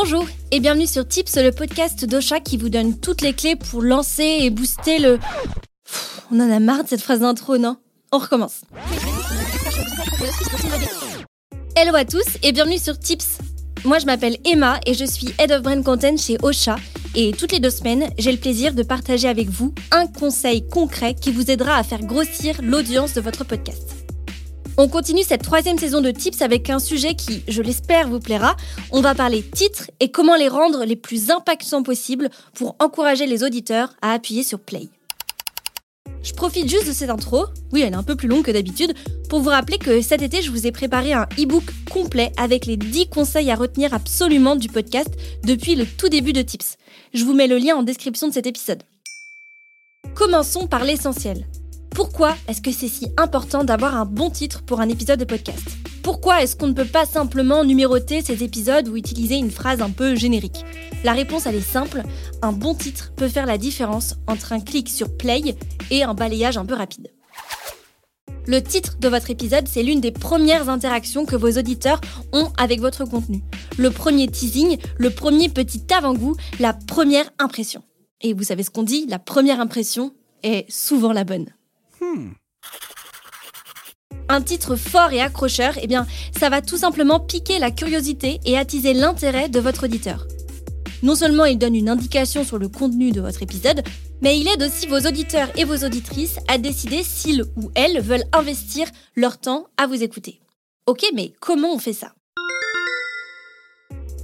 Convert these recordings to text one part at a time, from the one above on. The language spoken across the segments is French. Bonjour et bienvenue sur Tips, le podcast d'Ausha qui vous donne toutes les clés pour lancer et booster le... On en a marre de cette phrase d'intro, non? On recommence. Hello à tous et bienvenue sur Tips. Moi je m'appelle Emma et je suis Head of Brand Content chez Ausha. Et toutes les 2 semaines, j'ai le plaisir de partager avec vous un conseil concret qui vous aidera à faire grossir l'audience de votre podcast. On continue cette 3e saison de Tips avec un sujet qui, je l'espère, vous plaira. On va parler titres et comment les rendre les plus impactants possibles pour encourager les auditeurs à appuyer sur play. Je profite juste de cette intro, oui elle est un peu plus longue que d'habitude, pour vous rappeler que cet été je vous ai préparé un e-book complet avec les 10 conseils à retenir absolument du podcast depuis le tout début de Tips. Je vous mets le lien en description de cet épisode. Commençons par l'essentiel. Pourquoi est-ce que c'est si important d'avoir un bon titre pour un épisode de podcast? Pourquoi est-ce qu'on ne peut pas simplement numéroter ces épisodes ou utiliser une phrase un peu générique? La réponse, elle est simple. Un bon titre peut faire la différence entre un clic sur play et un balayage un peu rapide. Le titre de votre épisode, c'est l'une des premières interactions que vos auditeurs ont avec votre contenu. Le premier teasing, le premier petit avant-goût, la première impression. Et vous savez ce qu'on dit, la première impression est souvent la bonne. Un titre fort et accrocheur, eh bien, ça va tout simplement piquer la curiosité et attiser l'intérêt de votre auditeur. Non seulement il donne une indication sur le contenu de votre épisode, mais il aide aussi vos auditeurs et vos auditrices à décider s'ils ou elles veulent investir leur temps à vous écouter. Ok, mais comment on fait ça?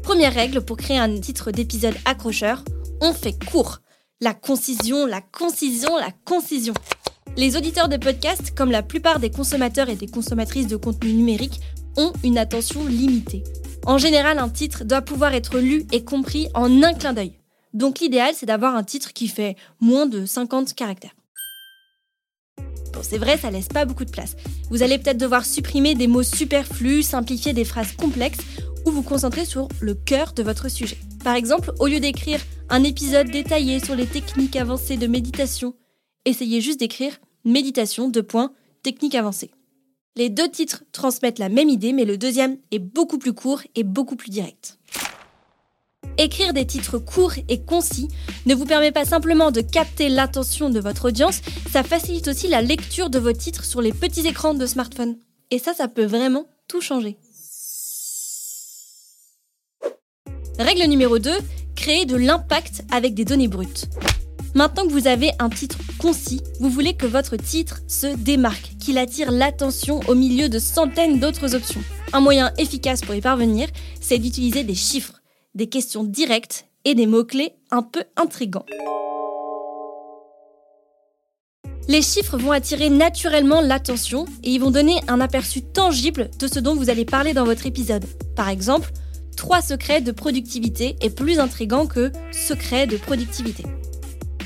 Première règle pour créer un titre d'épisode accrocheur, on fait court. La concision, la concision, la concision. Les auditeurs de podcasts, comme la plupart des consommateurs et des consommatrices de contenu numérique, ont une attention limitée. En général, un titre doit pouvoir être lu et compris en un clin d'œil. Donc l'idéal, c'est d'avoir un titre qui fait moins de 50 caractères. Bon, c'est vrai, ça laisse pas beaucoup de place. Vous allez peut-être devoir supprimer des mots superflus, simplifier des phrases complexes ou vous concentrer sur le cœur de votre sujet. Par exemple, au lieu d'écrire un épisode détaillé sur les techniques avancées de méditation, essayez juste d'écrire « Méditation, technique avancée ». Les 2 titres transmettent la même idée, mais le deuxième est beaucoup plus court et beaucoup plus direct. Écrire des titres courts et concis ne vous permet pas simplement de capter l'attention de votre audience, ça facilite aussi la lecture de vos titres sur les petits écrans de smartphone. Et ça peut vraiment tout changer. Règle numéro 2, créer de l'impact avec des données brutes. Maintenant que vous avez un titre concis, vous voulez que votre titre se démarque, qu'il attire l'attention au milieu de centaines d'autres options. Un moyen efficace pour y parvenir, c'est d'utiliser des chiffres, des questions directes et des mots-clés un peu intrigants. Les chiffres vont attirer naturellement l'attention et ils vont donner un aperçu tangible de ce dont vous allez parler dans votre épisode. Par exemple, 3 secrets de productivité est plus intrigant que secrets de productivité.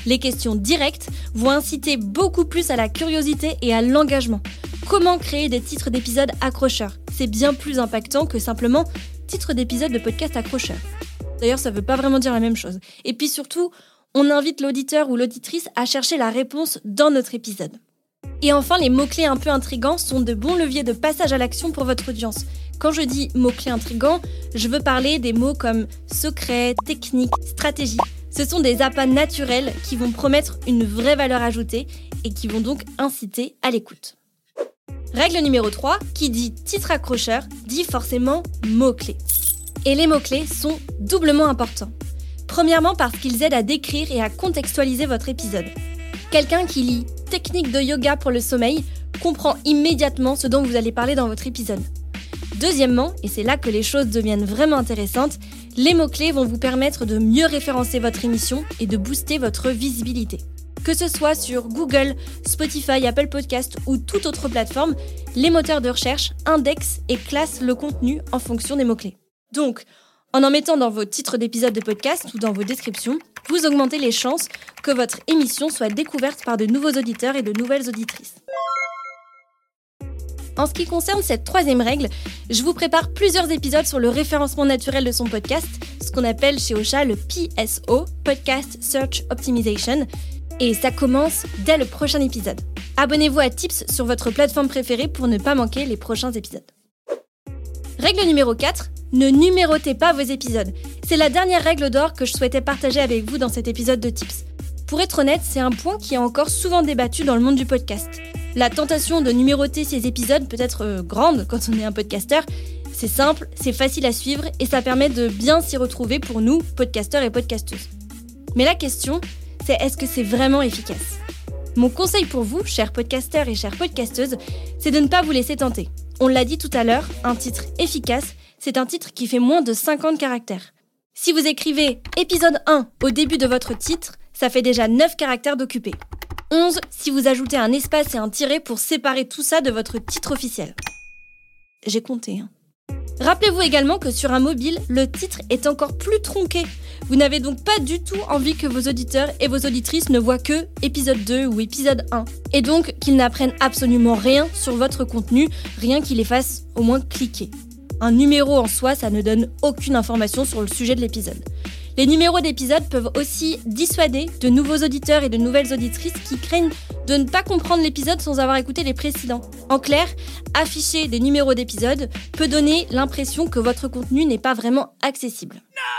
Les questions directes vont inciter beaucoup plus à la curiosité et à l'engagement. Comment créer des titres d'épisodes accrocheurs? C'est bien plus impactant que simplement titre d'épisode de podcast accrocheur. D'ailleurs, ça ne veut pas vraiment dire la même chose. Et puis surtout, on invite l'auditeur ou l'auditrice à chercher la réponse dans notre épisode. Et enfin, les mots-clés un peu intrigants sont de bons leviers de passage à l'action pour votre audience. Quand je dis mots-clés intrigants, je veux parler des mots comme secret, technique, stratégie. Ce sont des appâts naturels qui vont promettre une vraie valeur ajoutée et qui vont donc inciter à l'écoute. Règle numéro 3, qui dit titre accrocheur, dit forcément mots-clés. Et les mots-clés sont doublement importants. Premièrement parce qu'ils aident à décrire et à contextualiser votre épisode. Quelqu'un qui lit « Technique de yoga pour le sommeil » comprend immédiatement ce dont vous allez parler dans votre épisode. Deuxièmement, et c'est là que les choses deviennent vraiment intéressantes, les mots-clés vont vous permettre de mieux référencer votre émission et de booster votre visibilité. Que ce soit sur Google, Spotify, Apple Podcasts ou toute autre plateforme, les moteurs de recherche indexent et classent le contenu en fonction des mots-clés. Donc, en mettant dans vos titres d'épisodes de podcast ou dans vos descriptions, vous augmentez les chances que votre émission soit découverte par de nouveaux auditeurs et de nouvelles auditrices. En ce qui concerne cette 3e règle, je vous prépare plusieurs épisodes sur le référencement naturel de son podcast, ce qu'on appelle chez Ausha le PSO, Podcast Search Optimization, et ça commence dès le prochain épisode. Abonnez-vous à Tips sur votre plateforme préférée pour ne pas manquer les prochains épisodes. Règle numéro 4, ne numérotez pas vos épisodes. C'est la dernière règle d'or que je souhaitais partager avec vous dans cet épisode de Tips. Pour être honnête, c'est un point qui est encore souvent débattu dans le monde du podcast. La tentation de numéroter ces épisodes peut être grande quand on est un podcasteur. C'est simple, c'est facile à suivre et ça permet de bien s'y retrouver pour nous, podcasteurs et podcasteuses. Mais la question, c'est est-ce que c'est vraiment efficace ? Mon conseil pour vous, chers podcasteurs et chères podcasteuses, c'est de ne pas vous laisser tenter. On l'a dit tout à l'heure, un titre efficace, c'est un titre qui fait moins de 50 caractères. Si vous écrivez « épisode 1 » au début de votre titre, ça fait déjà 9 caractères d'occupés. 11 si vous ajoutez un espace et un tiret pour séparer tout ça de votre titre officiel. J'ai compté. Rappelez-vous également que sur un mobile, le titre est encore plus tronqué. Vous n'avez donc pas du tout envie que vos auditeurs et vos auditrices ne voient que épisode 2 ou épisode 1. Et donc qu'ils n'apprennent absolument rien sur votre contenu, rien qui les fasse au moins cliquer. Un numéro en soi, ça ne donne aucune information sur le sujet de l'épisode. Les numéros d'épisodes peuvent aussi dissuader de nouveaux auditeurs et de nouvelles auditrices qui craignent de ne pas comprendre l'épisode sans avoir écouté les précédents. En clair, afficher des numéros d'épisodes peut donner l'impression que votre contenu n'est pas vraiment accessible. No !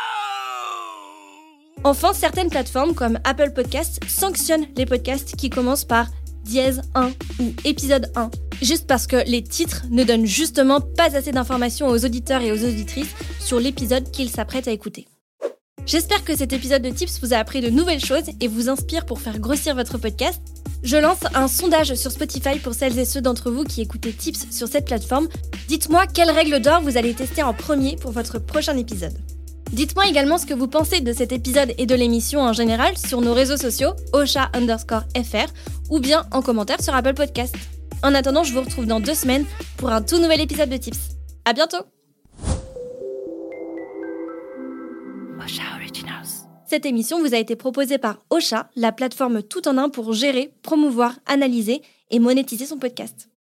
Enfin, certaines plateformes comme Apple Podcasts sanctionnent les podcasts qui commencent par dièse 1 ou épisode 1, juste parce que les titres ne donnent justement pas assez d'informations aux auditeurs et aux auditrices sur l'épisode qu'ils s'apprêtent à écouter. J'espère que cet épisode de Tips vous a appris de nouvelles choses et vous inspire pour faire grossir votre podcast. Je lance un sondage sur Spotify pour celles et ceux d'entre vous qui écoutez Tips sur cette plateforme. Dites-moi quelle règle d'or vous allez tester en premier pour votre prochain épisode. Dites-moi également ce que vous pensez de cet épisode et de l'émission en général sur nos réseaux sociaux @Ausha_fr ou bien en commentaire sur Apple Podcast. En attendant, je vous retrouve dans 2 semaines pour un tout nouvel épisode de Tips. À bientôt! Cette émission vous a été proposée par Ausha, la plateforme tout en un pour gérer, promouvoir, analyser et monétiser son podcast.